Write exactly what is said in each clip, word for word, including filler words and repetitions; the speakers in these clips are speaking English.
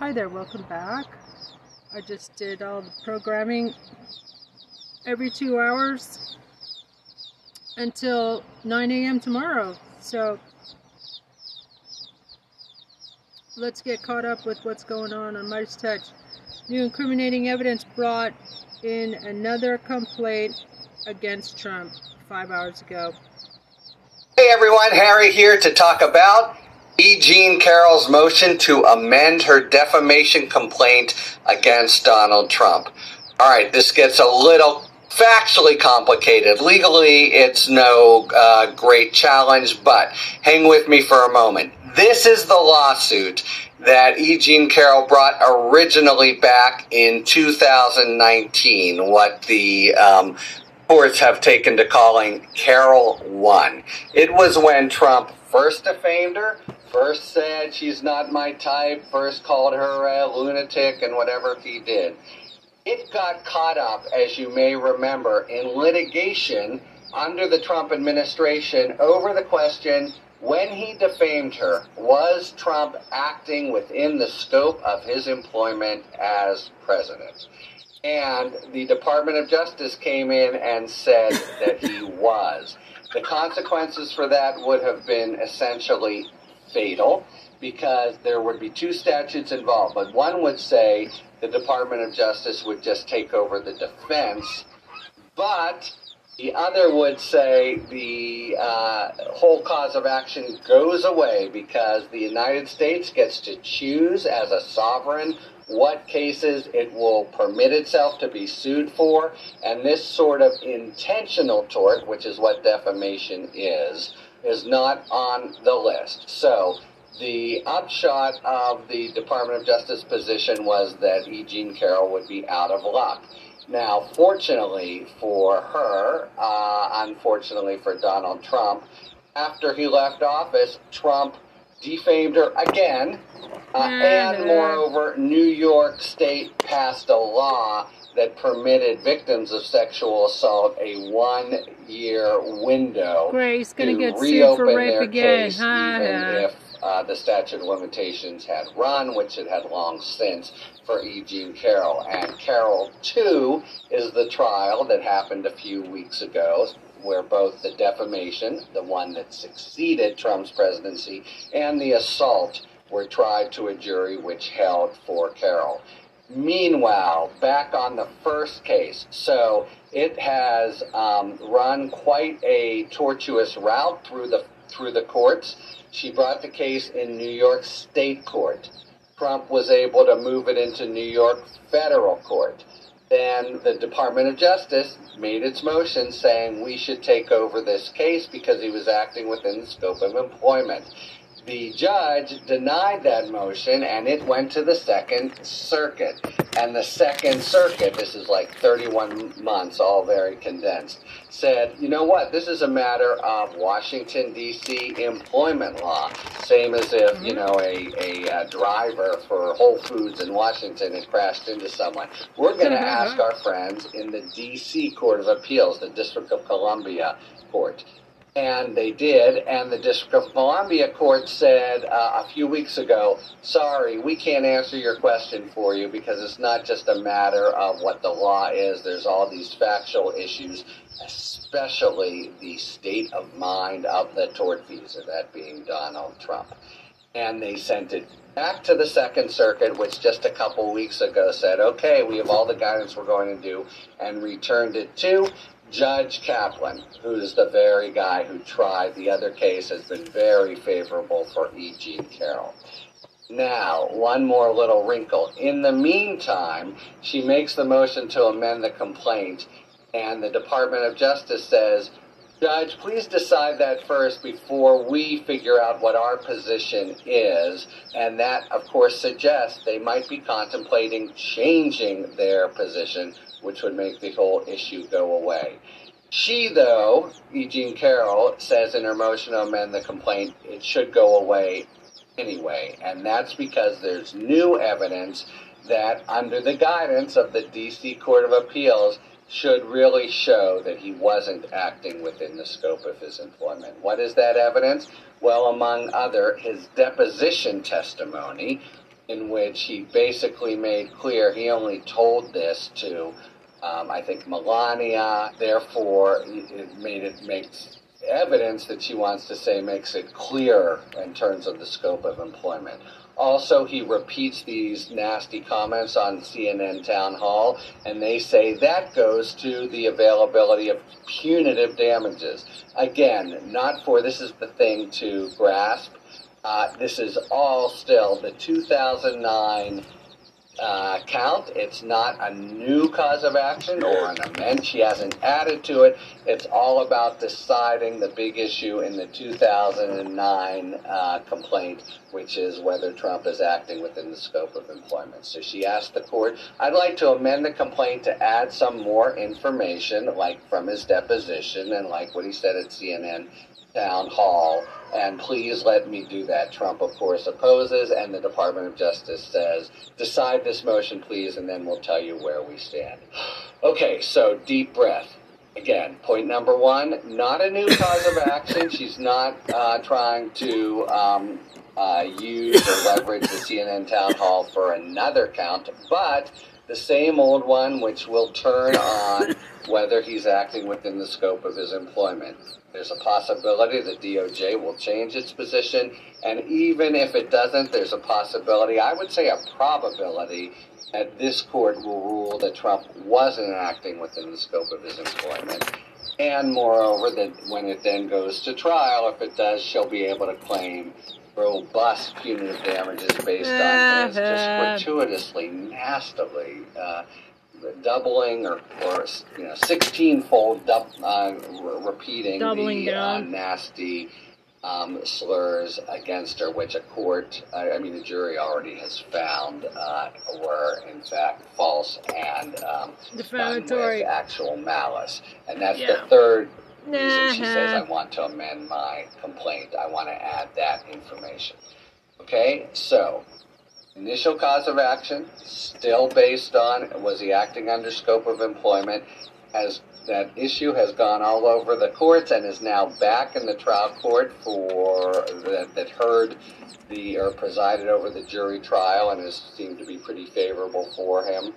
Hi there, welcome back. I just did all the programming every two hours until nine a m tomorrow. So let's get caught up with what's going on on MeidasTouch. New incriminating evidence brought in another complaint against Trump five hours ago. Hey everyone, Harry here to talk about E. Jean Carroll's motion to amend her defamation complaint against Donald Trump. All right, this gets a little factually complicated. Legally, it's no uh, great challenge, but hang with me for a moment. This is the lawsuit that E. Jean Carroll brought originally back in two thousand nineteen, what the um, courts have taken to calling Carroll one. It was when Trump first defamed her, first said she's not my type, first called her a lunatic and whatever he did. It got caught up, as you may remember, in litigation under the Trump administration over the question, when he defamed her, was Trump acting within the scope of his employment as president? And the Department of Justice came in and said that he was. The consequences for that would have been essentially fatal because there would be two statutes involved. But one would say the Department of Justice would just take over the defense, but the other would say the uh, whole cause of action goes away because the United States gets to choose as a sovereign what cases it will permit itself to be sued for, and this sort of intentional tort, which is what defamation is, is not on the list. So the upshot of the Department of Justice position was that E. Jean Carroll would be out of luck. Now, fortunately for her, uh, unfortunately for Donald Trump, after he left office, Trump defamed her again, uh, and moreover, New York State passed a law that permitted victims of sexual assault a one-year window Great, to get reopen for rape their again. case, huh? even if uh, the statute of limitations had run, which it had long since, for E. Jean Carroll. And Carroll two is the trial that happened a few weeks ago, where both the defamation, the one that succeeded Trump's presidency, and the assault were tried to a jury which held for Carroll. Meanwhile, back on the first case, so it has um, run quite a tortuous route through the, through the courts. She brought the case in New York State Court. Trump was able to move it into New York Federal Court. Then the Department of Justice made its motion saying we should take over this case because he was acting within the scope of employment. The judge denied that motion and it went to the Second Circuit. And the Second Circuit, this is like thirty-one months, all very condensed, said, you know what, this is a matter of Washington, D C employment law. Same as if, you know, a, a, a driver for Whole Foods in Washington had crashed into someone. We're going to ask our friends in the D C Court of Appeals, the District of Columbia Court. And they did, and the District of Columbia Court said uh, a few weeks ago, sorry, we can't answer your question for you because it's not just a matter of what the law is. There's all these factual issues, especially the state of mind of the tortfeasor, that being Donald Trump. And they sent it back to the Second Circuit, which just a couple weeks ago said, okay, we have all the guidance we're going to do, and returned it to Judge Kaplan, who is the very guy who tried the other case, has been very favorable for E. Jean Carroll. Now, one more little wrinkle. In the meantime, she makes the motion to amend the complaint, and the Department of Justice says, Judge, please decide that first before we figure out what our position is. And that, of course, suggests they might be contemplating changing their position, which would make the whole issue go away. She, though, E. Jean Carroll, says in her motion to amend the complaint, it should go away anyway. And that's because there's new evidence that, under the guidance of the D C Court of Appeals, should really show that he wasn't acting within the scope of his employment. What is that evidence? Well, among other, his deposition testimony in which he basically made clear he only told this to, um, I think, Melania. Therefore, it made it makes evidence that she wants to say makes it clearer in terms of the scope of employment. Also, he repeats these nasty comments on C N N Town Hall, and they say that goes to the availability of punitive damages. Again, not for this is the thing to grasp. Uh, this is all still the two thousand nine uh, count. It's not a new cause of action or an amendment. She hasn't added to it. It's all about deciding the big issue in the two thousand nine uh, complaint, which is whether Trump is acting within the scope of employment. So she asked the court, I'd like to amend the complaint to add some more information, like from his deposition and like what he said at C N N Town Hall, and please let me do that. Trump, of course, opposes, and the Department of Justice says, decide this motion, please, and then we'll tell you where we stand. Okay, so deep breath. Again, point number one, not a new cause of action. She's not uh, trying to um, uh, use or leverage the C N N Town Hall for another count, but the same old one, which will turn on whether he's acting within the scope of his employment. There's a possibility the D O J will change its position, and even if it doesn't, there's a possibility, I would say a probability, that this court will rule that Trump wasn't acting within the scope of his employment. And moreover, that when it then goes to trial, if it does, she'll be able to claim robust punitive damages based on his just gratuitously, nastily, uh, doubling or, or you know, sixteen-fold du- uh, re- repeating doubling the uh, nasty um, slurs against her, which a court, I, I mean, the jury already has found uh, were, in fact, false and um, defamatory, actual malice. And that's yeah. the third reason uh-huh. she says, I want to amend my complaint. I want to add that information. Okay, so initial cause of action, still based on, was he acting under scope of employment? As that issue has gone all over the courts and is now back in the trial court for that, that heard the or presided over the jury trial and has seemed to be pretty favorable for him,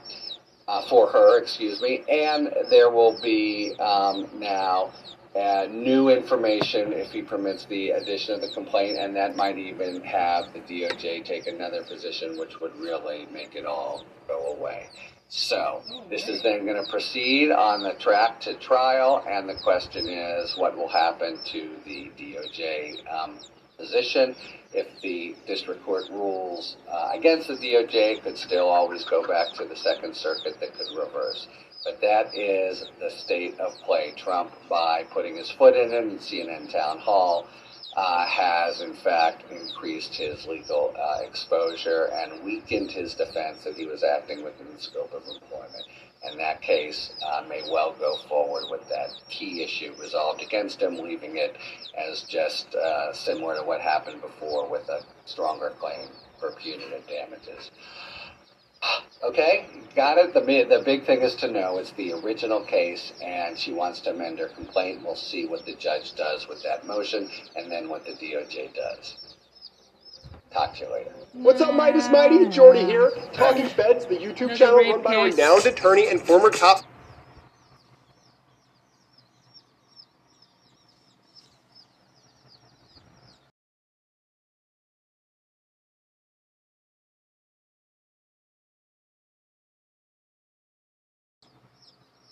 uh, for her, excuse me. And there will be um, now Uh, new information if he permits the addition of the complaint, and that might even have the D O J take another position, which would really make it all go away. So this is then going to proceed on the track to trial, and the question is what will happen to the D O J um, position. If the district court rules uh, against the D O J, it could still always go back to the Second Circuit that could reverse. But that is the state of play. Trump, by putting his foot in it in C N N Town Hall, uh, has, in fact, increased his legal uh, exposure and weakened his defense that he was acting within the scope of employment. And that case uh, may well go forward with that key issue resolved against him, leaving it as just uh, similar to what happened before with a stronger claim for punitive damages. Okay, got it. The, the big thing is to know it's the original case, and she wants to amend her complaint. We'll see what the judge does with that motion, and then what the D O J does. Talk to you later. What's up, Midas Mighty? Jordy here. Talking Feds, the YouTube That's channel run by case. renowned attorney and former top...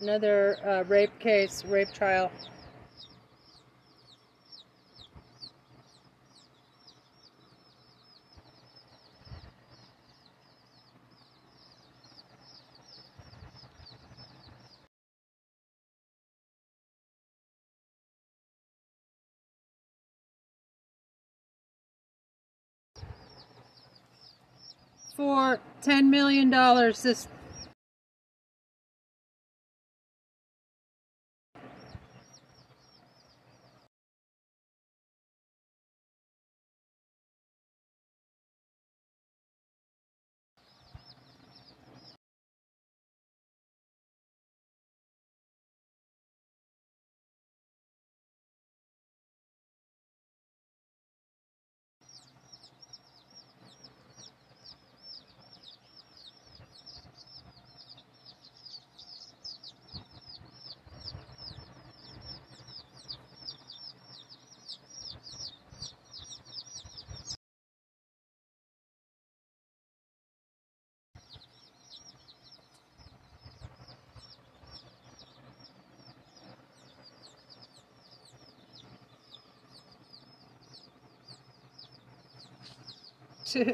Another uh, rape case, rape trial. For ten million dollars, this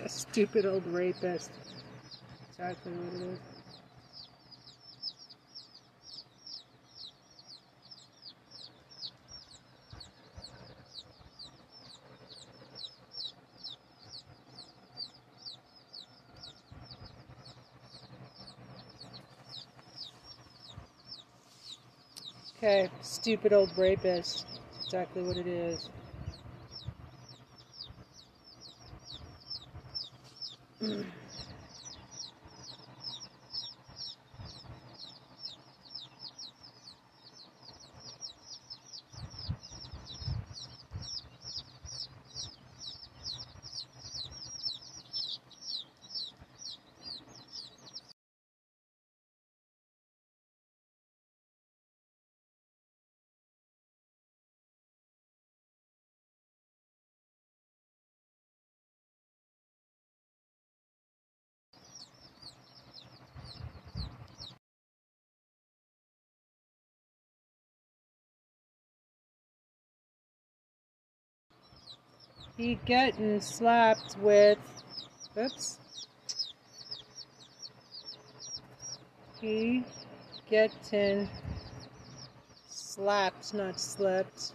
Stupid old rapist. Exactly what it is. Okay, stupid old rapist. That's exactly what it is. He getting slapped with, oops, he getting slapped, not slept.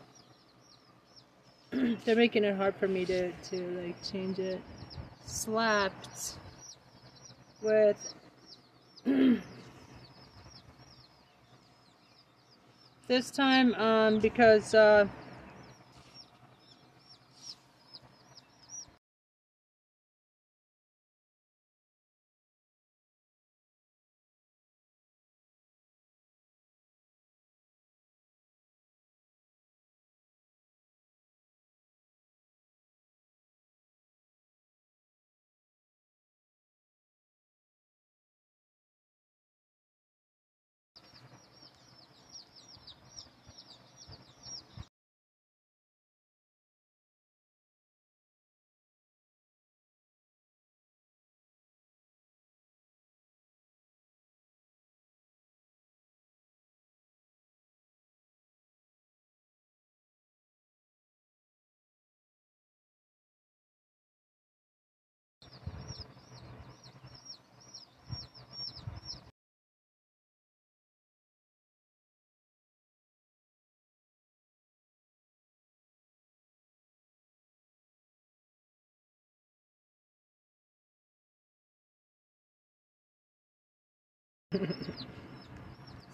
They're making it hard for me to, to like change it. Slapped with, this time, um, because, uh,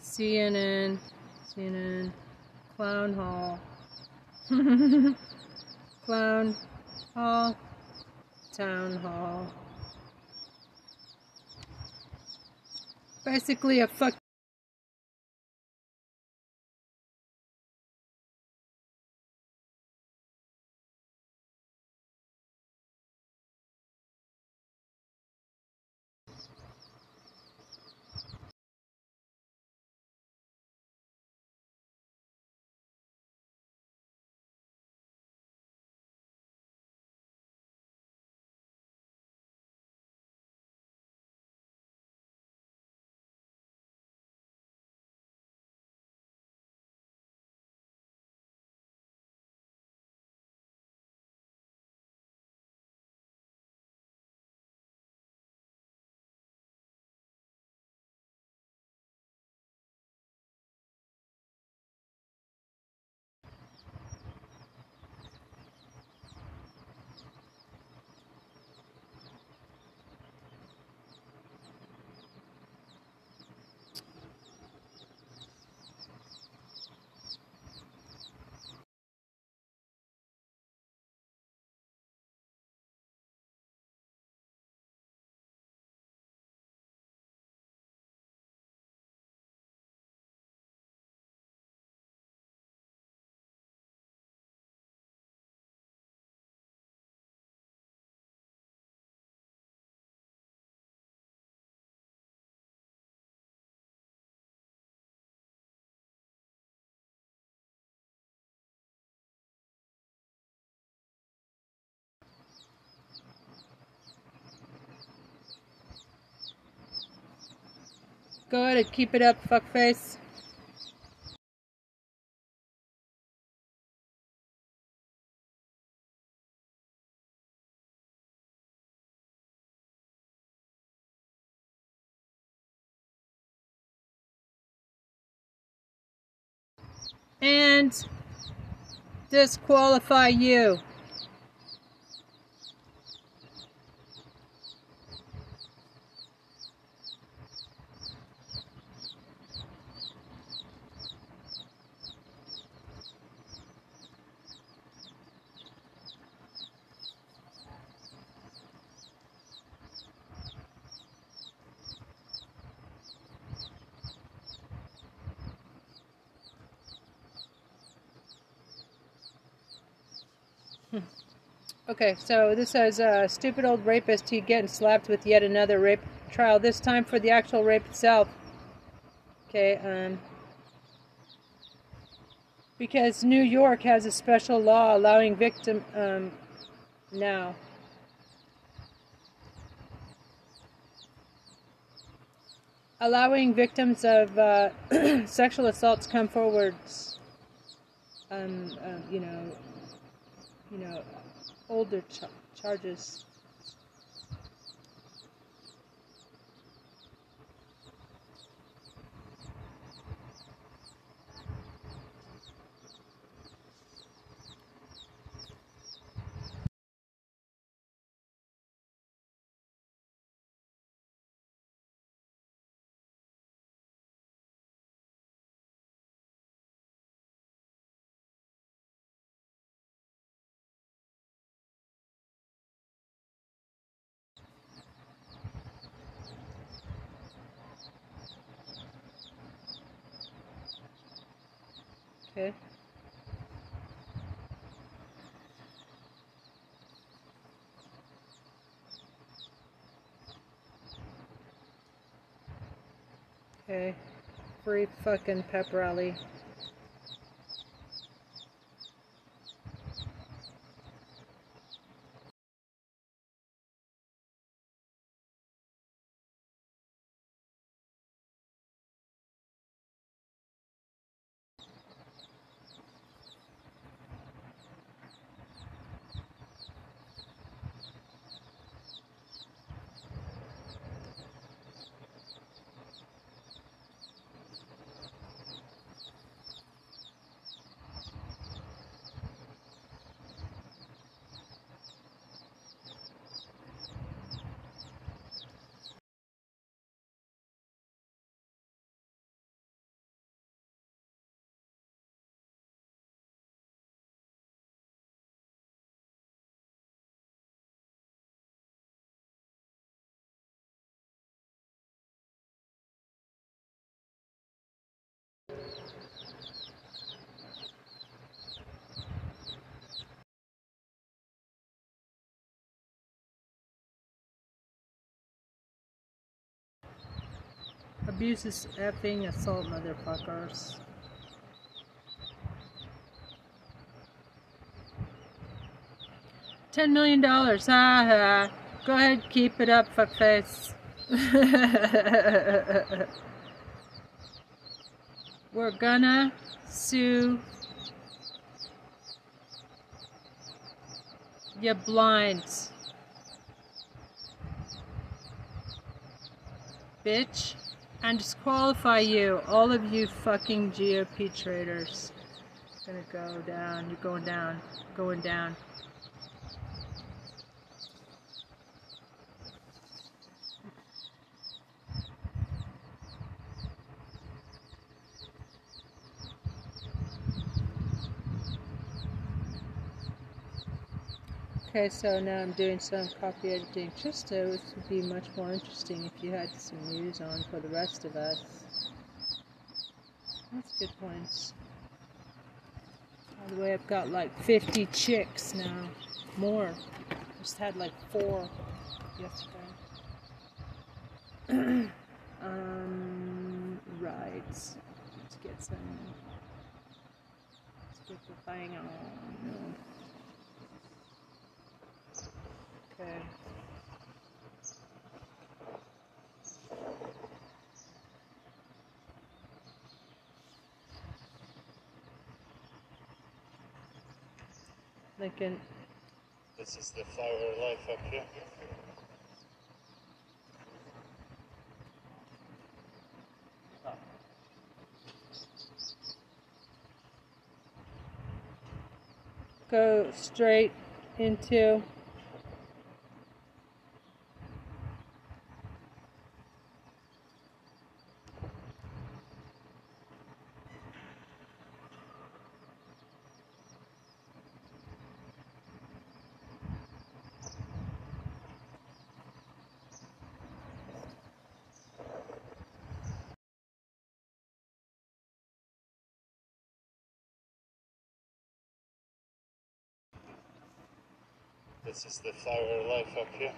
C N N, C N N, Clown Hall, Clown Hall, Town Hall. Basically a fuck. Go ahead and keep it up, fuckface. and disqualify you. Okay, so this says, uh, stupid old rapist, he getting slapped with yet another rape trial, this time for the actual rape itself. Okay, um, because New York has a special law allowing victim, um, now. Allowing victims of uh, sexual assaults come forward, um, um, you know, you know, older ch charges. Okay. Okay. Free fucking pep rally. Abuse is effing assault, motherfuckers. Ten million dollars, ha ha. Go ahead, keep it up, fuckface. We're gonna sue you blind, bitch. And disqualify you, all of you fucking G O P traitors. It's gonna go down, you're going down, going down. Okay, so now I'm doing some copy editing just so it would be much more interesting if you had some news on for the rest of us. That's good points. By the way, I've got like fifty chicks now. More. Just had like four yesterday. um, right. Let's get some. Let's get the bang on. No. Okay. Lincoln. This is the flower of life up here. go straight into This is the flower of life up here.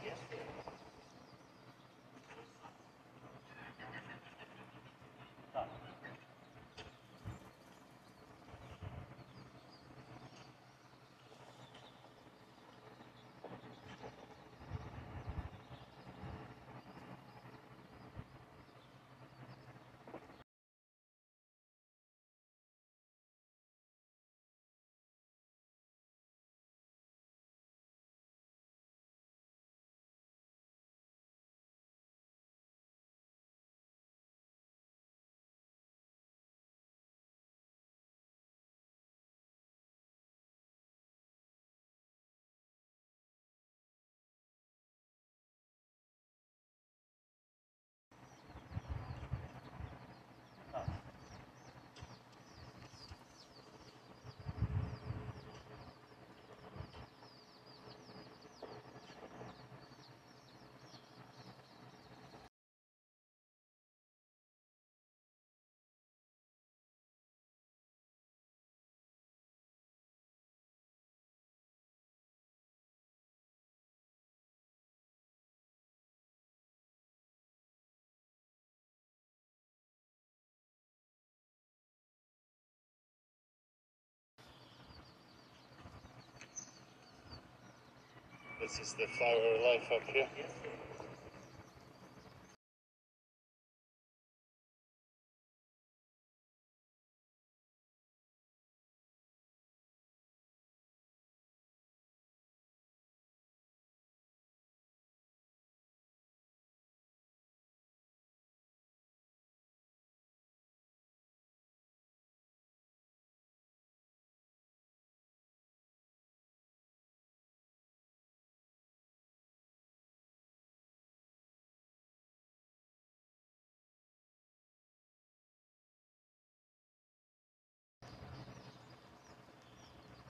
This is the flower of life up here. Yes, sir.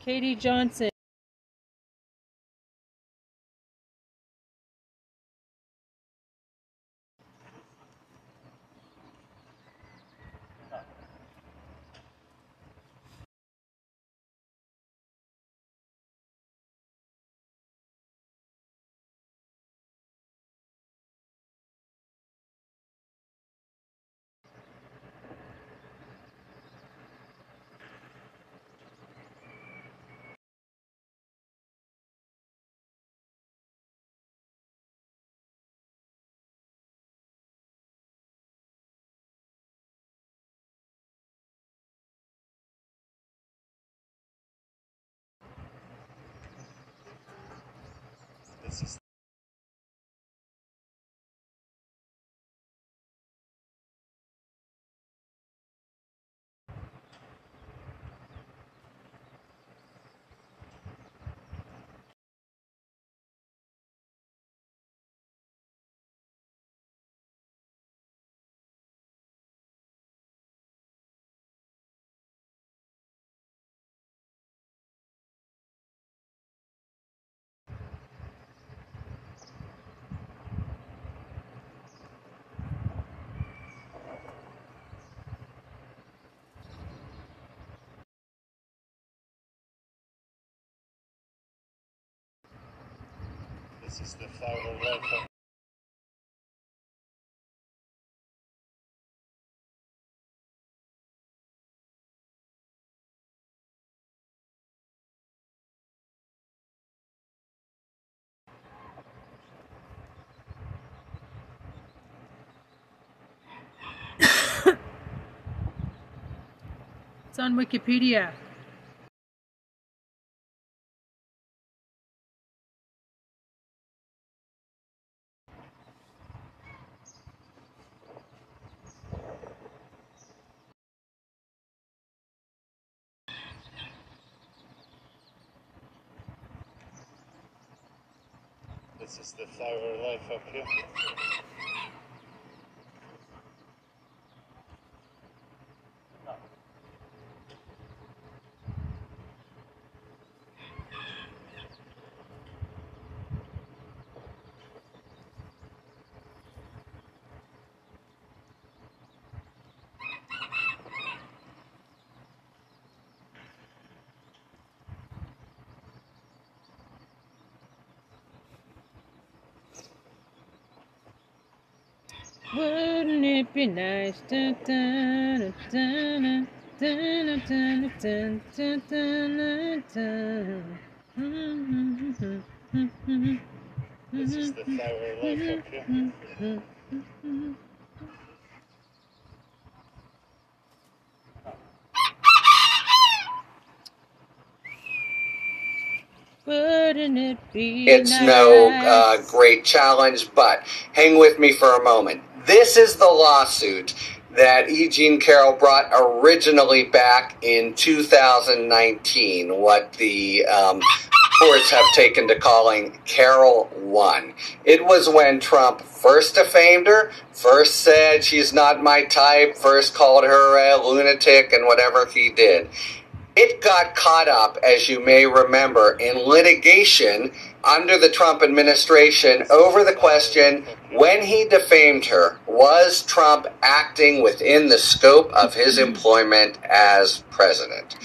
Katie Johnson. This is This is the flower of life. It's on Wikipedia. It's just the flower of life up here. Wouldn't it be nice? Dun, dun, dun, dun, dun, dun, dun, dun, dun, dun, dun. This is the flower of life up here. Wouldn't it be it's nice? No uh, great challenge, but hang with me for a moment. This is the lawsuit that E. Jean Carroll brought originally back in two thousand nineteen, what the um, courts have taken to calling Carroll one. It was when Trump first defamed her, first said she's not my type, first called her a lunatic, and whatever he did. It got caught up, as you may remember, in litigation under the Trump administration over the question, when he defamed her, was Trump acting within the scope of his employment as president?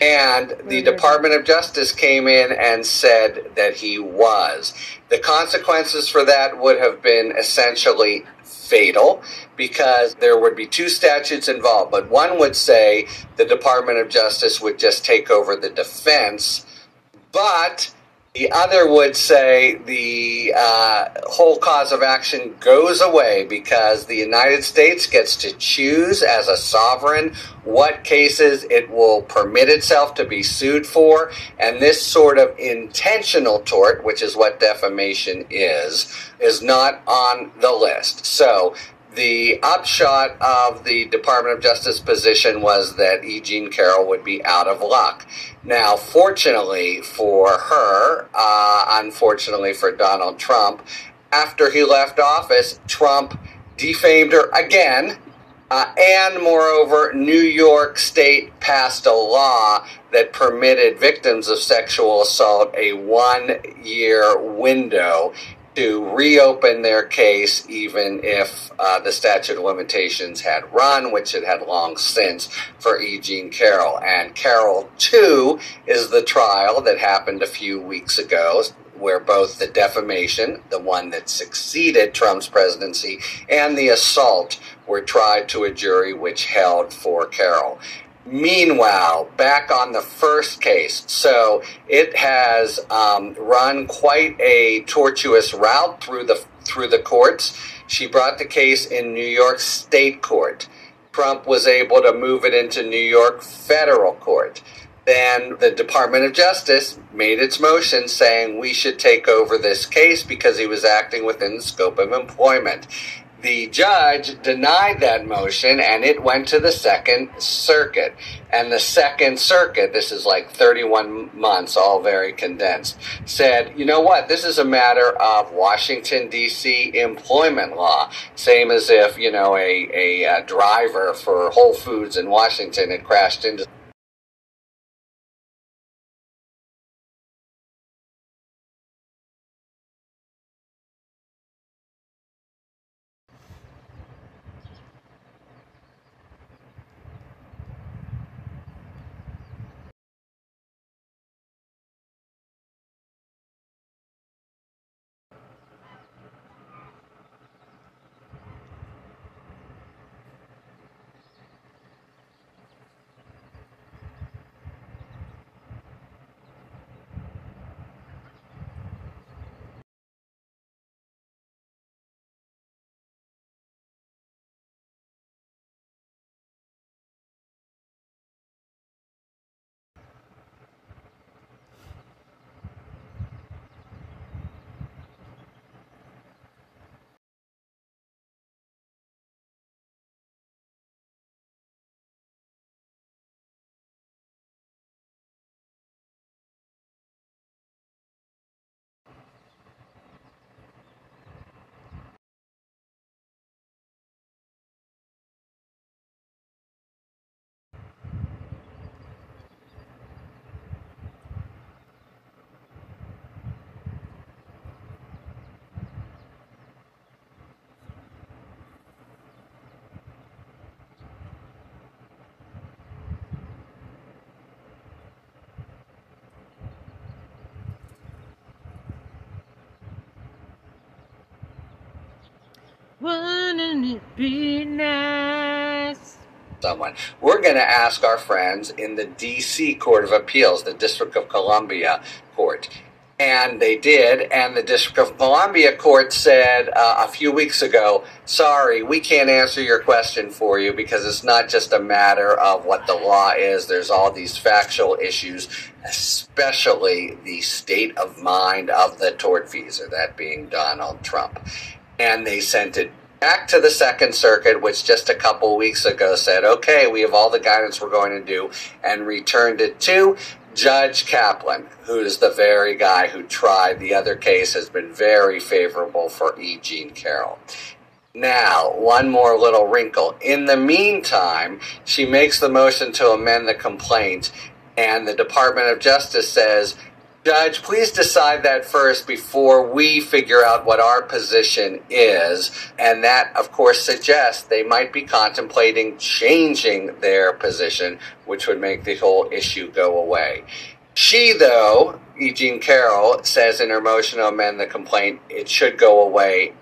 And the Department of Justice came in and said that he was. The consequences for that would have been essentially fatal, because there would be two statutes involved, but one would say the Department of Justice would just take over the defense, but the other would say the uh, whole cause of action goes away, because the United States gets to choose as a sovereign what cases it will permit itself to be sued for, and this sort of intentional tort, which is what defamation is, is not on the list. So the upshot of the Department of Justice position was that E. Jean Carroll would be out of luck. Now, fortunately for her, uh, unfortunately for Donald Trump, after he left office, Trump defamed her again. Uh, and moreover, New York State passed a law that permitted victims of sexual assault a one-year window to reopen their case, even if uh, the statute of limitations had run, which it had long since for E. Jean Carroll. And Carroll two is the trial that happened a few weeks ago, where both the defamation, the one that succeeded Trump's presidency, and the assault were tried to a jury which held for Carroll. Meanwhile, back on the first case, so it has um, run quite a tortuous route through the through the courts. She brought the case in New York State Court. Trump was able to move it into New York Federal Court. Then the Department of Justice made its motion saying we should take over this case because he was acting within the scope of employment. The judge denied that motion, and it went to the Second Circuit. And the Second Circuit, this is like thirty-one months, all very condensed, said, you know what, this is a matter of Washington, D C employment law. Same as if, you know, a, a, a driver for Whole Foods in Washington had crashed into Wouldn't it be nice? Someone. We're going to ask our friends in the D C Court of Appeals, the District of Columbia Court. And they did, and the District of Columbia Court said uh, a few weeks ago, sorry, we can't answer your question for you because it's not just a matter of what the law is. There's all these factual issues, especially the state of mind of the tortfeasor, that being Donald Trump. And they sent it back to the Second Circuit, which just a couple weeks ago said, okay, we have all the guidance we're going to do, and returned it to Judge Kaplan, who is the very guy who tried the other case, has been very favorable for E. Jean Carroll. Now, one more little wrinkle. In the meantime, she makes the motion to amend the complaint, and the Department of Justice says, Judge, please decide that first before we figure out what our position is. And that, of course, suggests they might be contemplating changing their position, which would make the whole issue go away. She, though, E. Jean Carroll, says in her motion to amend the complaint, it should go away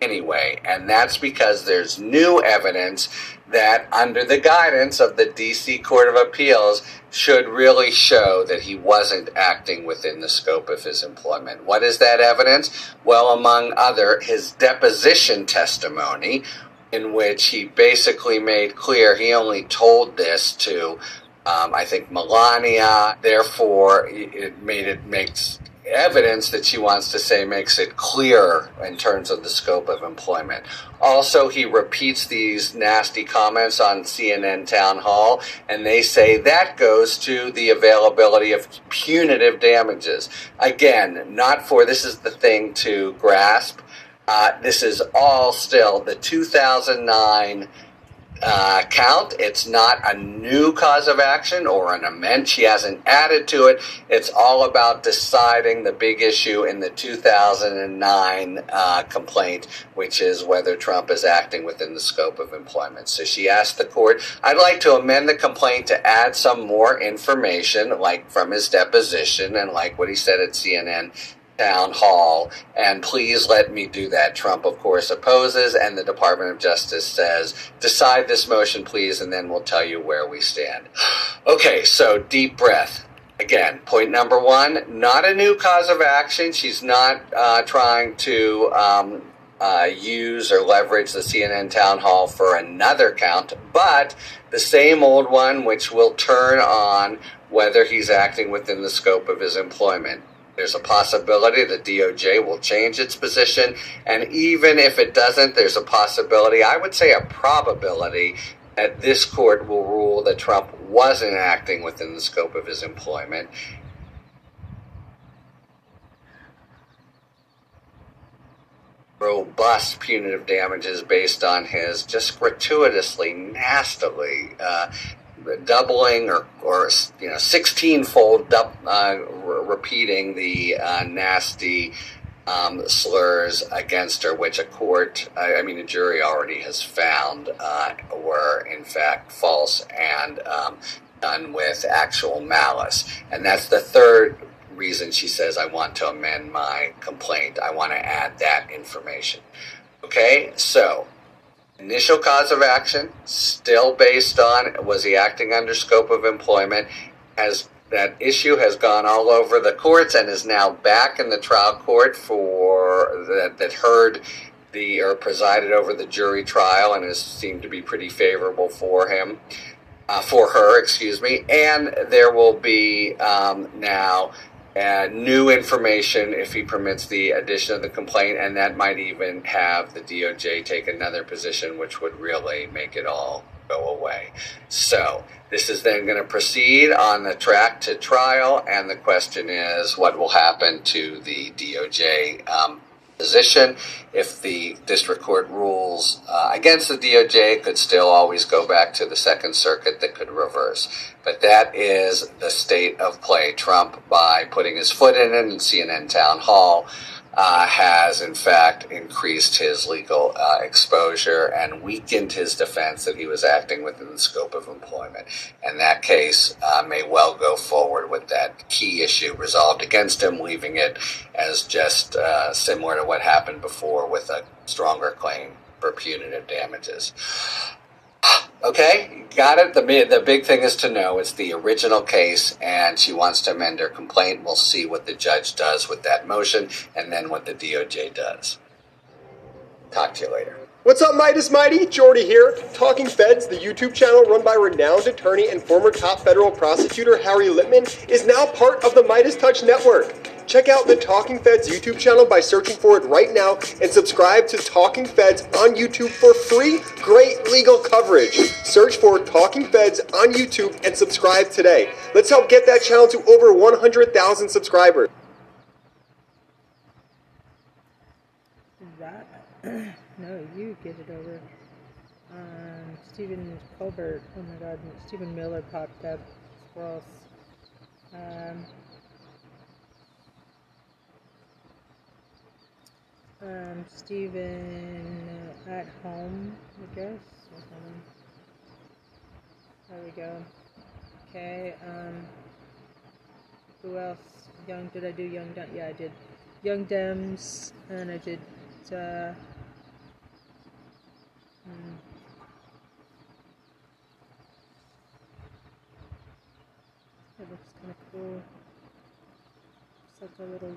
anyway. And that's because there's new evidence that under the guidance of the D C Court of Appeals should really show that he wasn't acting within the scope of his employment. What is that evidence? Well, among other, his deposition testimony, in which he basically made clear he only told this to, um, I think, Melania. Therefore, it made it makes evidence that she wants to say makes it clearer in terms of the scope of employment. Also, he repeats these nasty comments on C N N Town Hall, and they say that goes to the availability of punitive damages. Again, not for, this is the thing to grasp. Uh, this is all still the two thousand nine Uh, count. It's not a new cause of action or an amendment. She hasn't added to it. It's all about deciding the big issue in the two thousand nine uh, complaint, which is whether Trump is acting within the scope of employment. So she asked the court, I'd like to amend the complaint to add some more information, like from his deposition and like what he said at C N N Town Hall, and please let me do that. Trump, of course, opposes, and the Department of Justice says, decide this motion, please, and then we'll tell you where we stand. Okay, so deep breath. Again, point number one, not a new cause of action. She's not uh, trying to um, uh, use or leverage the C N N Town Hall for another count, but the same old one, which will turn on whether he's acting within the scope of his employment. There's a possibility the D O J will change its position, and even if it doesn't, there's a possibility, I would say a probability, that this court will rule that Trump wasn't acting within the scope of his employment. Robust punitive damages based on his just gratuitously, nastily, uh, doubling or, or you know, sixteen-fold uh, repeating the uh, nasty um, slurs against her, which a court, I, I mean, a jury already has found uh, were, in fact, false and um, done with actual malice. And that's the third reason she says, I want to amend my complaint. I want to add that information. Okay, so initial cause of action, still based on, was he acting under scope of employment? As that issue has gone all over the courts and is now back in the trial court for that, that heard the or presided over the jury trial and has seemed to be pretty favorable for him, uh, for her, excuse me. And there will be um, now Uh, new information if he permits the addition of the complaint, and that might even have the D O J take another position, which would really make it all go away. So this is then going to proceed on the track to trial, and the question is what will happen to the D O J um, position. If the district court rules uh, against the D O J, it could still always go back to the Second Circuit that could reverse. But that is the state of play. Trump, by putting his foot in it in C N N Town Hall, uh, has in fact increased his legal uh, exposure and weakened his defense that he was acting within the scope of employment. And that case uh, may well go forward with that key issue resolved against him, leaving it as just uh, similar to what happened before with a stronger claim for punitive damages. Okay, got it. The, the big thing is to know it's the original case, and she wants to amend her complaint. We'll see what the judge does with that motion, and then what the D O J does. Talk to you later. What's up, Midas Mighty? Jordy here. Talking Feds, the YouTube channel run by renowned attorney and former top federal prosecutor Harry Litman, is now part of the Midas Touch Network. Check out the Talking Feds YouTube channel by searching for it right now and subscribe to Talking Feds on YouTube for free, great legal coverage. Search for Talking Feds on YouTube and subscribe today. Let's help get that channel to over one hundred thousand subscribers. That... No, you get it over. Um, Stephen Colbert, oh my god, Stephen Miller popped up. Squirrels. Um, um, Stephen at home, I guess. Or something. There we go. Okay, um, who else? Young, did I do Young Dems? Yeah, I did Young Dems, and I did, uh, Mm. That looks kind of cool. It's like a little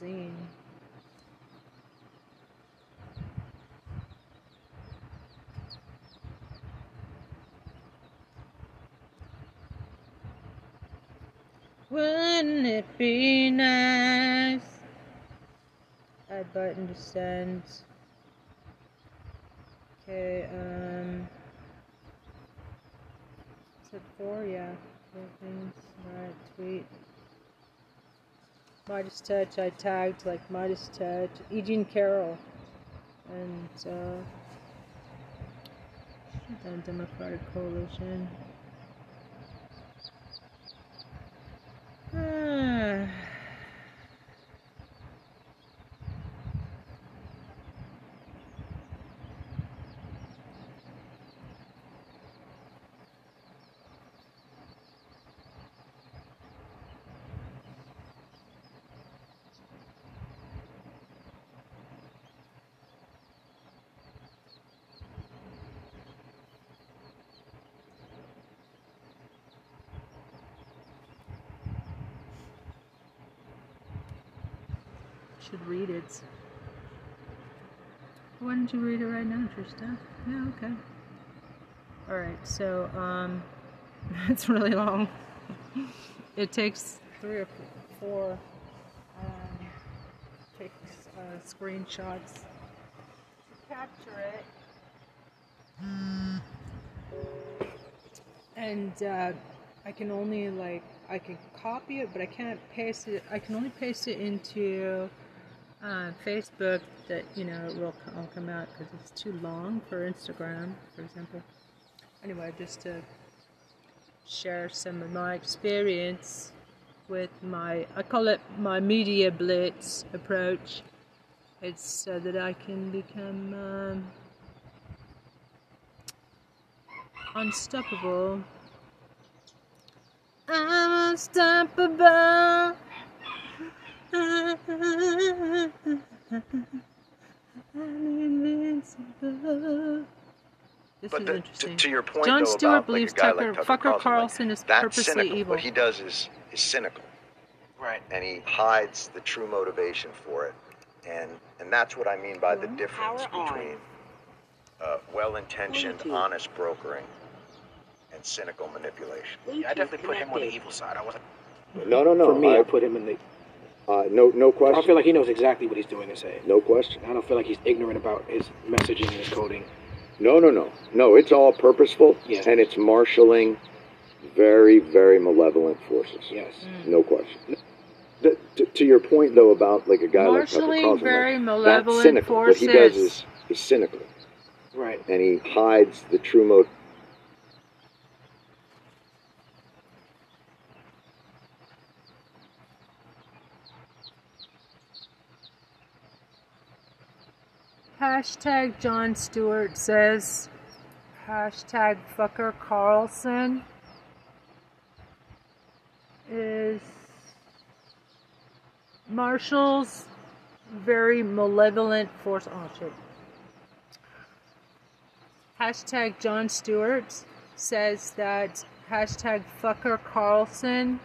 zine. Wouldn't it be nice? I button to send. Okay, um, is it four? Yeah, four things. Alright, tweet. Midas Touch, I tagged like Midas Touch. E. Jean Carroll. And, uh, the Democratic Coalition. Ah. Should read it. Why don't you read it right now, Trista? Yeah, okay. Alright, so, um, it's really long. It takes three or four, um, takes, uh, screenshots to capture it. Mm. And, uh, I can only, like, I can copy it, but I can't paste it. I can only paste it into... Uh, Facebook, that, you know, it will all come out because it's too long for Instagram, for example. Anyway, just to share some of my experience with my, I call it my media blitz approach. It's so that I can become um, unstoppable. I'm unstoppable. I'm invincible. This but is the, interesting. To, to your point, John though, Stewart about, believes like, Tucker, like Tucker Carlson, Carlson is purposely cynical. Evil. What he does is, is cynical, right? And he hides the true motivation for it, and and that's what I mean by yeah. the difference Power between uh, well-intentioned, honest brokering and cynical manipulation. Yeah, I definitely put him on the evil side. I wasn't. No, no, no. For me, I, I put him in the. Uh, no, no question. I don't feel like he knows exactly what he's doing and saying. No question. I don't feel like he's ignorant about his messaging and his coding. No, no, no. No, it's all purposeful, yes. And it's marshaling very, very malevolent forces. Yes. Mm. No question. The, to, to your point, though, about like a guy marshaling like Tucker Carlson, very like, malevolent cynical. Forces. What he does is, is cynical. Right. And he hides the true motive. Hashtag John Stewart says, hashtag fucker Carlson is Marshall's very malevolent force. Oh shit. Hashtag John Stewart says that hashtag Tucker Carlson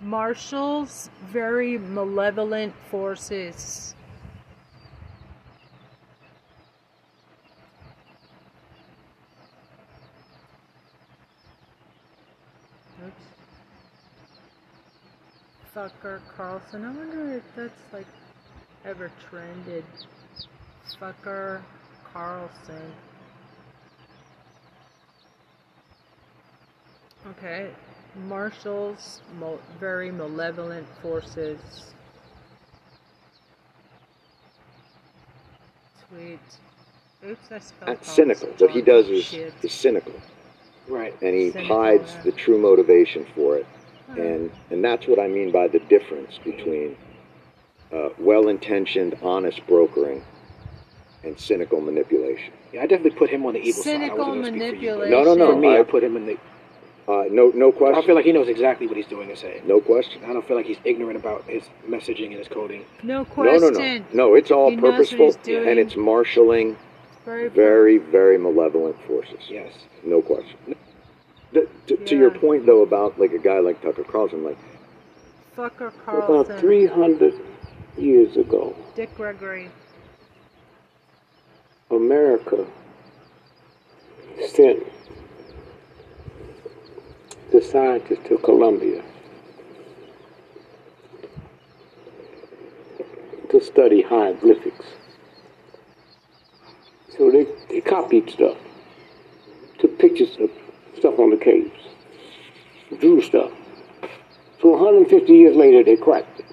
marshals very malevolent forces. Oops. Tucker Carlson. I wonder if that's like ever trended. Tucker Carlson. Okay. Marshals, mo- very malevolent forces. Sweet. Oops, I spelled That's cynical. What he does is, is cynical. Right. And he cynical, hides yeah. the true motivation for it. Huh. And and that's what I mean by the difference between uh, well-intentioned, honest brokering and cynical manipulation. Yeah, I definitely put him on the evil cynical side. Cynical manipulation. You, no, no, no. For me, I, I put him in the... Uh, no, no question. I feel like he knows exactly what he's doing and saying. No question. I don't feel like he's ignorant about his messaging and his coding. No question. No, no, no. No, it's all he purposeful, and it's marshaling it's very, very, very malevolent forces. Yes. No question. The, to, yeah. to your point, though, about like a guy like Tucker Carlson, like Tucker Carlson, about three hundred years ago, Dick Gregory, America sent the scientists to Columbia to study hieroglyphics. So they, they copied stuff, took pictures of stuff on the caves, drew stuff. So one hundred fifty years later, they cracked it.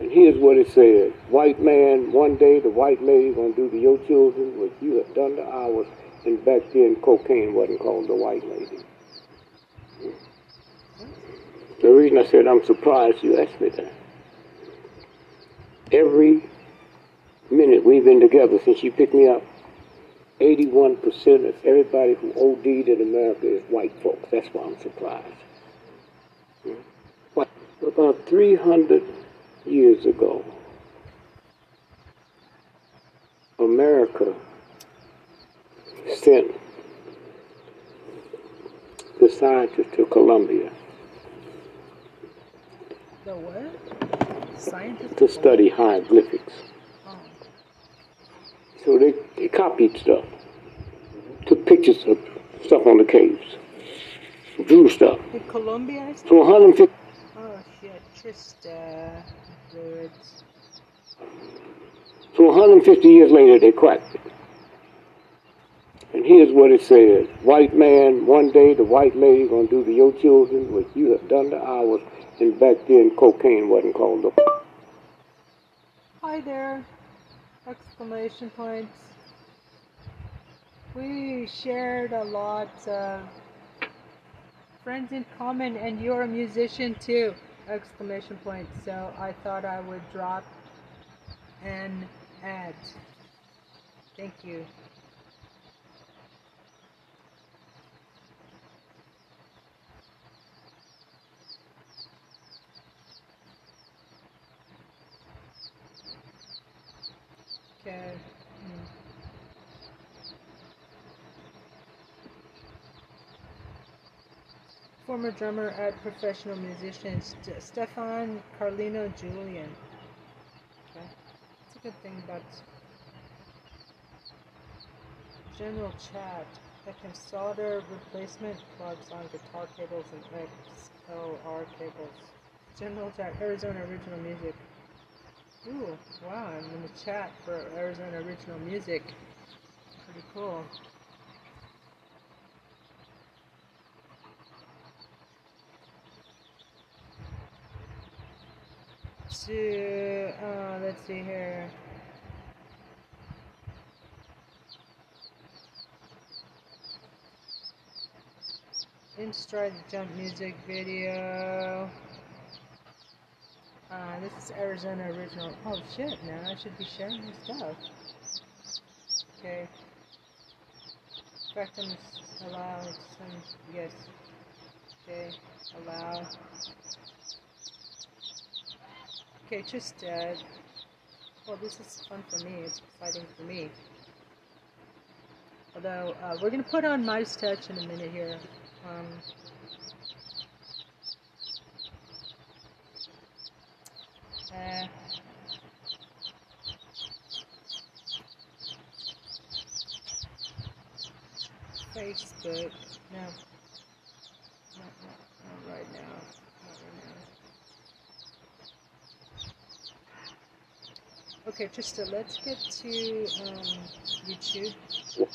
And here's what it said: white man, one day the white lady gonna do to your children what you have done to ours. And back then, cocaine wasn't called the white lady. The reason I said I'm surprised you asked me that. Every minute we've been together since you picked me up, eighty-one percent of everybody who O D'd in America is white folks. That's why I'm surprised. But about three hundred years ago, America sent the scientists to Columbia. The what? Scientists? To study hieroglyphics. Oh. So they, they copied stuff, took pictures of stuff on the caves, drew stuff. The Columbia? So one hundred fifty. Oh shit, just uh, birds. So one hundred fifty years later, they cracked it. And here's what it says: white man, one day the white lady gonna do to your children what you have done to ours. And back then, cocaine wasn't called the... Hi there! Exclamation points. We shared a lot of friends in common, and you're a musician too! Exclamation points. So I thought I would drop an ad. Thank you. Okay. Former drummer and professional musician St- Stefan Carlino Julian. Okay. That's a good thing about general chat that can solder replacement plugs on guitar cables and X L R cables. General chat, Arizona original music. Ooh, wow, I'm in the chat for Arizona original music. Pretty cool. So, uh, let's see here. In Stride the Jump music video. Uh, this is Arizona original. Oh shit, man, I should be sharing this stuff. Okay. Spectrum is allowed. Some, yes. Okay, allow. Okay, just, uh, well, this is fun for me. It's exciting for me. Although uh, we're going to put on MeidasTouch in a minute here. Um, uh, Facebook. No. Not, not, not right now. Not right now. Okay, Trista, let's get to um, YouTube. Okay.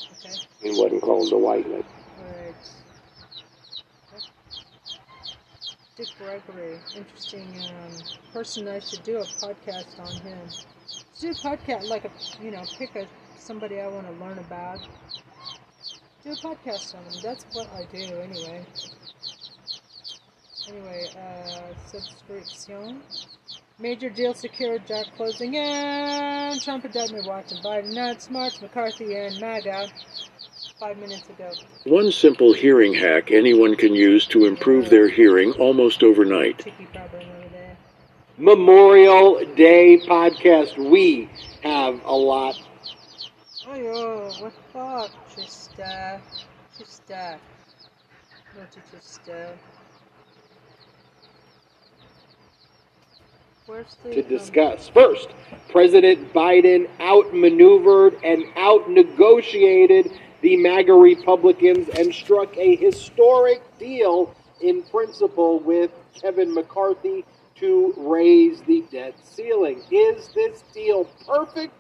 It wasn't called the White Lake. Right. Dick Gregory, interesting um, person. I should do a podcast on him. Do a podcast, like a, you know, pick a somebody I want to learn about. Do a podcast on him. That's what I do anyway. Anyway, uh, subscription. Major deal secured, dark closing, and Trump indictment watching Biden nuts, March, McCarthy, and MAGA five minutes ago. One simple hearing hack anyone can use to improve their hearing almost overnight. Memorial Day podcast. We have a lot. Oh, yo, what the fuck? Just, uh, just, uh, not to just, uh, to discuss. First, President Biden outmaneuvered and outnegotiated the MAGA Republicans and struck a historic deal in principle with Kevin McCarthy to raise the debt ceiling. Is this deal perfect?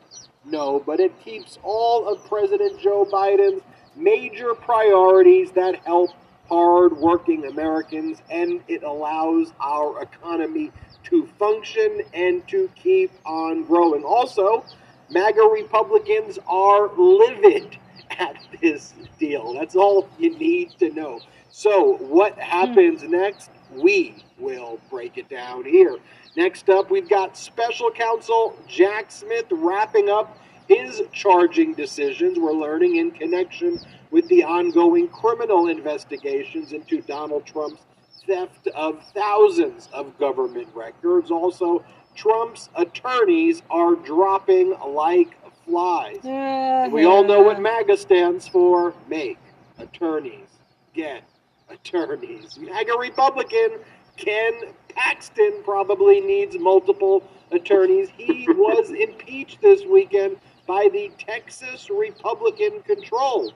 No, but it keeps all of President Joe Biden's major priorities that help hard-working Americans, and it allows our economy to function and to keep on growing. Also, MAGA Republicans are livid at this deal. That's all you need to know. So what happens next? We will break it down here. Next up, we've got special counsel Jack Smith wrapping up his charging decisions, we're learning, in connection with the ongoing criminal investigations into Donald Trump's theft of thousands of government records. Also, Trump's attorneys are dropping like flies. Uh-huh. We all know what MAGA stands for. Make attorneys get attorneys. MAGA Republican Ken Paxton probably needs multiple attorneys. He was impeached this weekend by the Texas Republican-controlled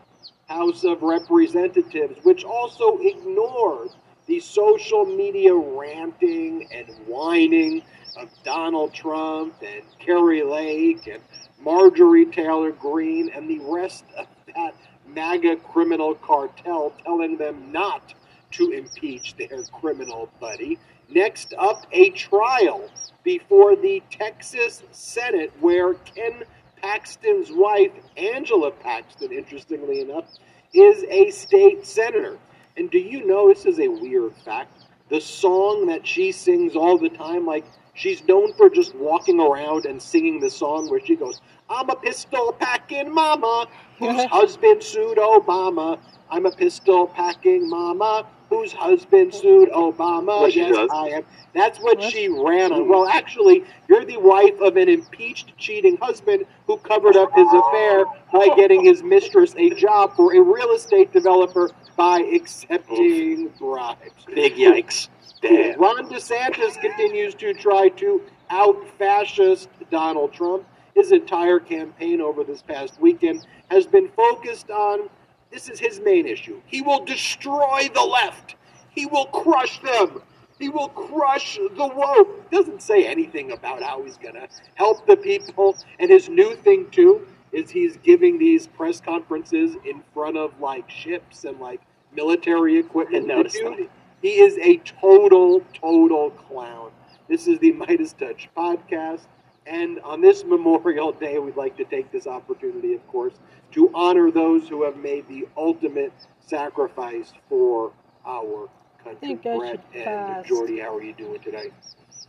House of Representatives, which also ignored the social media ranting and whining of Donald Trump and Kerry Lake and Marjorie Taylor Greene and the rest of that MAGA criminal cartel, telling them not to impeach their criminal buddy. Next up, a trial before the Texas Senate where Ken Paxton's wife, Angela Paxton, interestingly enough, is a state senator. And do you know, this is a weird fact, the song that she sings all the time, like, she's known for just walking around and singing the song where she goes, I'm a pistol-packing mama whose husband sued Obama. I'm a pistol-packing mama whose husband sued Obama. Well, yes, does. I am. That's what yes. she ran on. Well, actually, you're the wife of an impeached, cheating husband who covered up his affair by getting his mistress a job for a real estate developer by accepting Oof. bribes. Big yikes. Damn. Ron DeSantis continues to try to out-fascist Donald Trump. His entire campaign over this past weekend has been focused on, this is his main issue, he will destroy the left. He will crush them. He will crush the woke. Doesn't say anything about how he's going to help the people. And his new thing, too, is he's giving these press conferences in front of, like, ships and, like, military equipment. The dude, he is a total, total clown. This is the MeidasTouch podcast. And on this Memorial Day, we'd like to take this opportunity, of course, to honor those who have made the ultimate sacrifice for our country. Brett and Jordy, how are you doing today?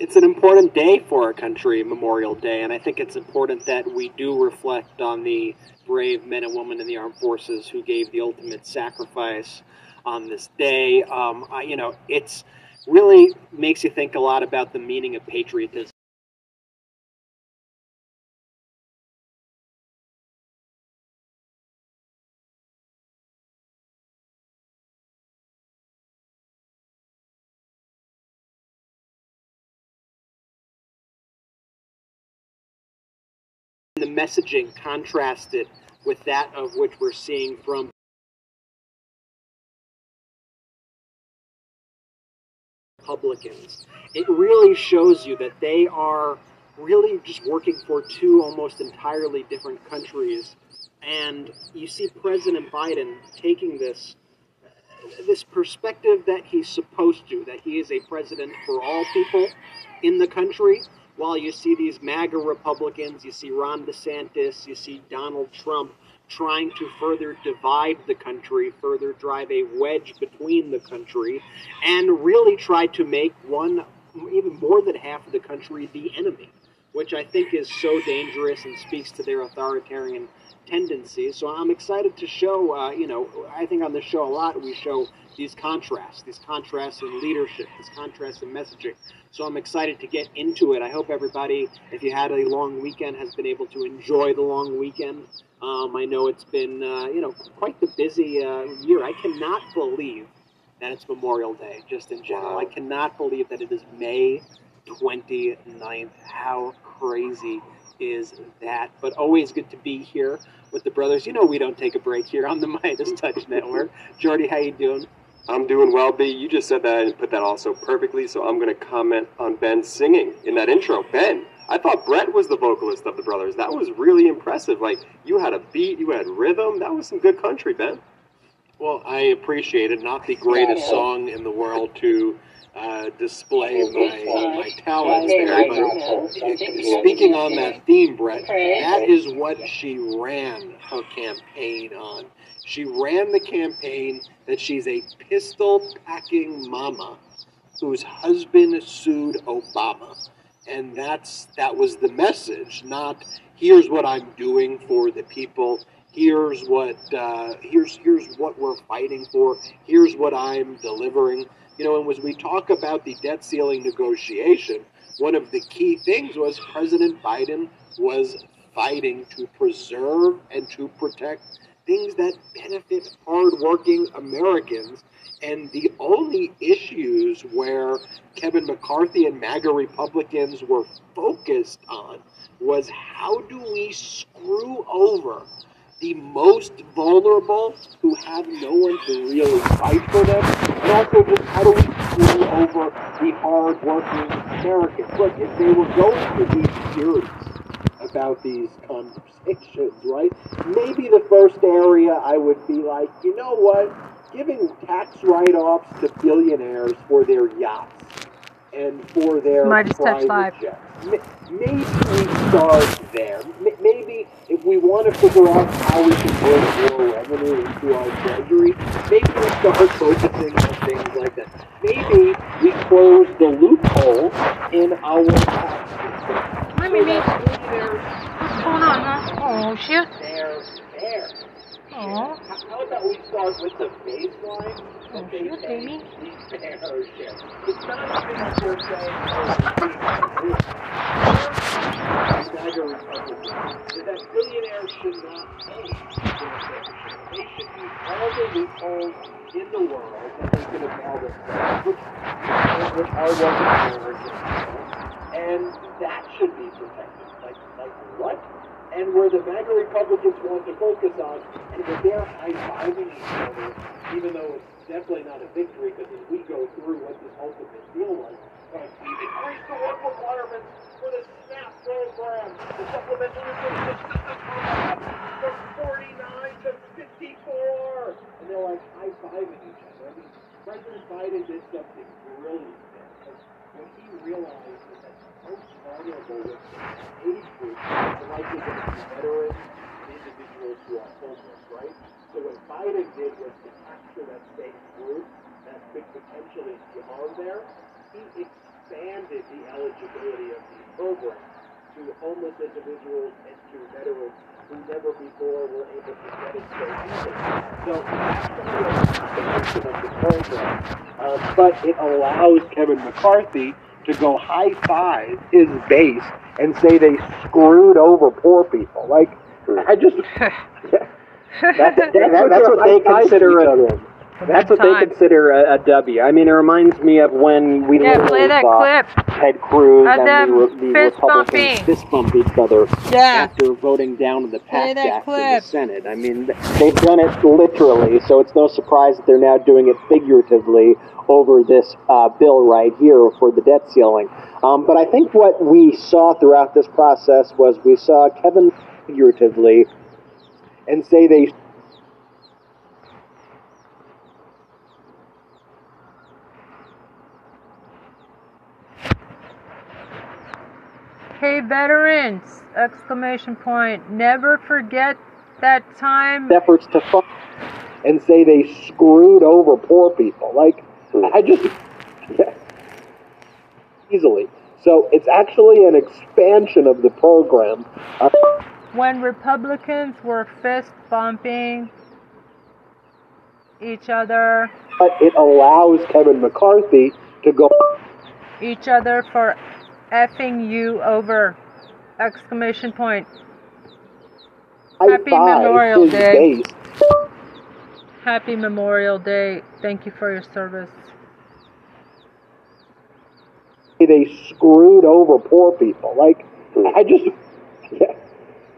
It's an important day for our country, Memorial Day, and I think it's important that we do reflect on the brave men and women in the armed forces who gave the ultimate sacrifice on this day. Um, I, you know, it's really makes you think a lot about the meaning of patriotism. the messaging contrasted with that of which we're seeing from Republicans. It really shows you that they are really just working for two almost entirely different countries. And you see President Biden taking this this perspective that he's supposed to, that he is a president for all people in the country, while you see these MAGA Republicans, you see Ron DeSantis, you see Donald Trump trying to further divide the country, further drive a wedge between the country, and really try to make one, even more than half of the country, the enemy, which I think is so dangerous and speaks to their authoritarian tendencies. So I'm excited to show, uh, you know, I think on the show a lot we show these contrasts, these contrasts in leadership, these contrasts in messaging. So I'm excited to get into it. I hope everybody, if you had a long weekend, has been able to enjoy the long weekend. Um, I know it's been, uh, you know, quite the busy uh, year. I cannot believe that it's Memorial Day, just in general. I cannot believe that it is May twenty-ninth. How crazy is that? But always good to be here with the brothers. You know we don't take a break here on the MeidasTouch Network. Jordy, how you doing? I'm doing well, B. You just said that and put that also perfectly, so I'm going to comment on Ben singing in that intro. Ben, I thought Brett was the vocalist of the brothers. That was really impressive. Like, you had a beat, you had rhythm. That was some good country, Ben. Well, I appreciate it. Not the greatest yeah. song in the world to Uh, display my, my talents there, but speaking on that theme, Brett, that is what she ran her campaign on. She ran the campaign that she's a pistol-packing mama whose husband sued Obama. And that's that was the message, not here's what I'm doing for the people. Here's what uh, here's here's what we're fighting for. Here's what I'm delivering. You know, and as we talk about the debt ceiling negotiation, one of the key things was President Biden was fighting to preserve and to protect things that benefit hardworking Americans. And the only issues where Kevin McCarthy and MAGA Republicans were focused on was how do we screw over the most vulnerable who have no one to really fight for them, and also just how do we screw over the hard-working Americans? Look, if they were going to be serious about these conversations, right, maybe the first area I would be like, you know what, giving tax write-offs to billionaires for their yachts and for their private jets. Maybe we start there. Maybe if we want to figure out how we can bring more revenue into our treasury, maybe we start focusing on things like that. Maybe we close the loophole in our tax system. Let me meet. What's going on, huh? Oh, shit. They're there. How about we start with the baseline? Oh, okay, baby. It's not even that you're saying, oh, that billionaire should not pay. They should be all the loopholes in the world that they could have all this, which are what they and that should be protected. Like, like what? And where the MAGA Republicans want to focus on, and where they're high-fiving each other, even though it's definitely not a victory, because as we go through what this ultimate deal was, like, we've increased the work requirements for the SNAP program, the Supplemental Nutrition Assistance Program, from forty-nine to fifty-four, and they're like high-fiving each other. I mean, President Biden did something brilliant there, because when he realized that most vulnerable with age groups are likely to be veterans and individuals who are homeless, right? So what Biden did was to capture that same group that could potentially be on there. He expanded the eligibility of these programs to homeless individuals and to veterans who never before were able to get it so easily. So that's the expansion of the program. Uh, but it allows Kevin McCarthy to go high five his base and say they screwed over poor people. Like, I just that, that, that, that's what they consider a That's what time. They consider a, a W. I mean, it reminds me of when we yeah, literally saw clip. Ted Cruz and, and the, the fist Republicans bumping. fist bump each other yeah. after voting down the PAC act in the Senate. I mean, they've done it literally, so it's no surprise that they're now doing it figuratively over this uh, bill right here for the debt ceiling. Um, but I think what we saw throughout this process was we saw Kevin figuratively and say they... Hey, veterans! Exclamation point. Never forget that time. Efforts to fuck and say they screwed over poor people. Like, I just... Yeah. Easily. So it's actually an expansion of the program. Uh, when Republicans were fist-bumping each other... But it allows Kevin McCarthy to go... Each other for... effing you over! Exclamation point. Happy Memorial Day. Happy Memorial Day. Thank you for your service. They screwed over poor people. Like, I just... Yeah,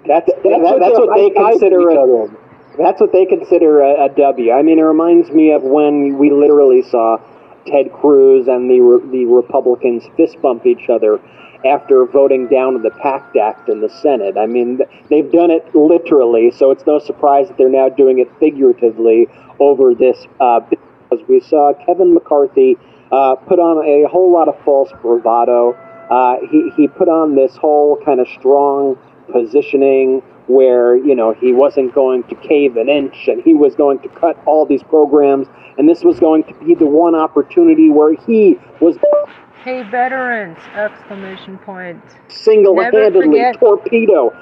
that's that's, yeah, that, that's what they consider a... That's what they consider a, a W. I mean, it reminds me of when we literally saw... Ted Cruz and the re- the Republicans fist bump each other after voting down the PACT Act in the Senate. I mean, they've done it literally, so it's no surprise that they're now doing it figuratively over this. Uh, because we saw Kevin McCarthy uh, put on a whole lot of false bravado. Uh, he he put on this whole kind of strong positioning where, you know, he wasn't going to cave an inch and he was going to cut all these programs, and this was going to be the one opportunity where he was... Hey, veterans! Exclamation point. Single-handedly torpedo.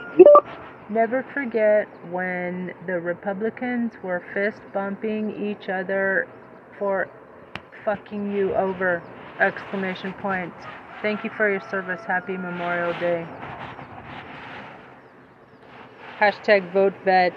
Never forget when the Republicans were fist-bumping each other for fucking you over. Exclamation point. Thank you for your service. Happy Memorial Day. Hashtag vote vet.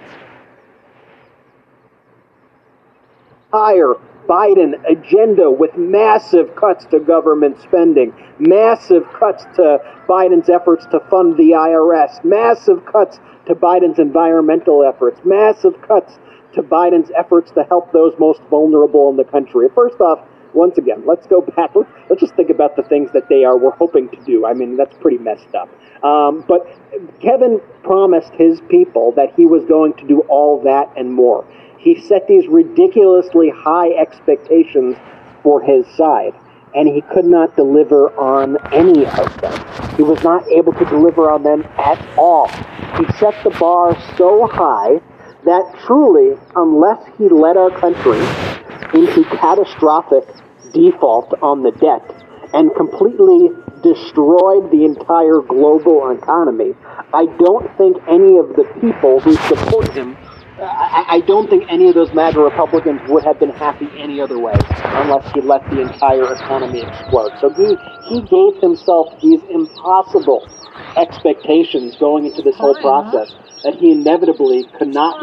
Higher Biden agenda with massive cuts to government spending, massive cuts to Biden's efforts to fund the I R S, massive cuts to Biden's environmental efforts, massive cuts to Biden's efforts to help those most vulnerable in the country. First off, once again, let's go back. Let's just think about the things that they are were hoping to do. I mean, that's pretty messed up. Um, but Kevin promised his people that he was going to do all that and more. He set these ridiculously high expectations for his side, and he could not deliver on any of them. He was not able to deliver on them at all. He set the bar so high that truly, unless he led our country into catastrophic default on the debt and completely destroyed the entire global economy, I don't think any of the people who support him, I, I don't think any of those MAGA Republicans would have been happy any other way unless he let the entire economy explode. So he, he gave himself these impossible expectations going into this whole process that he inevitably could not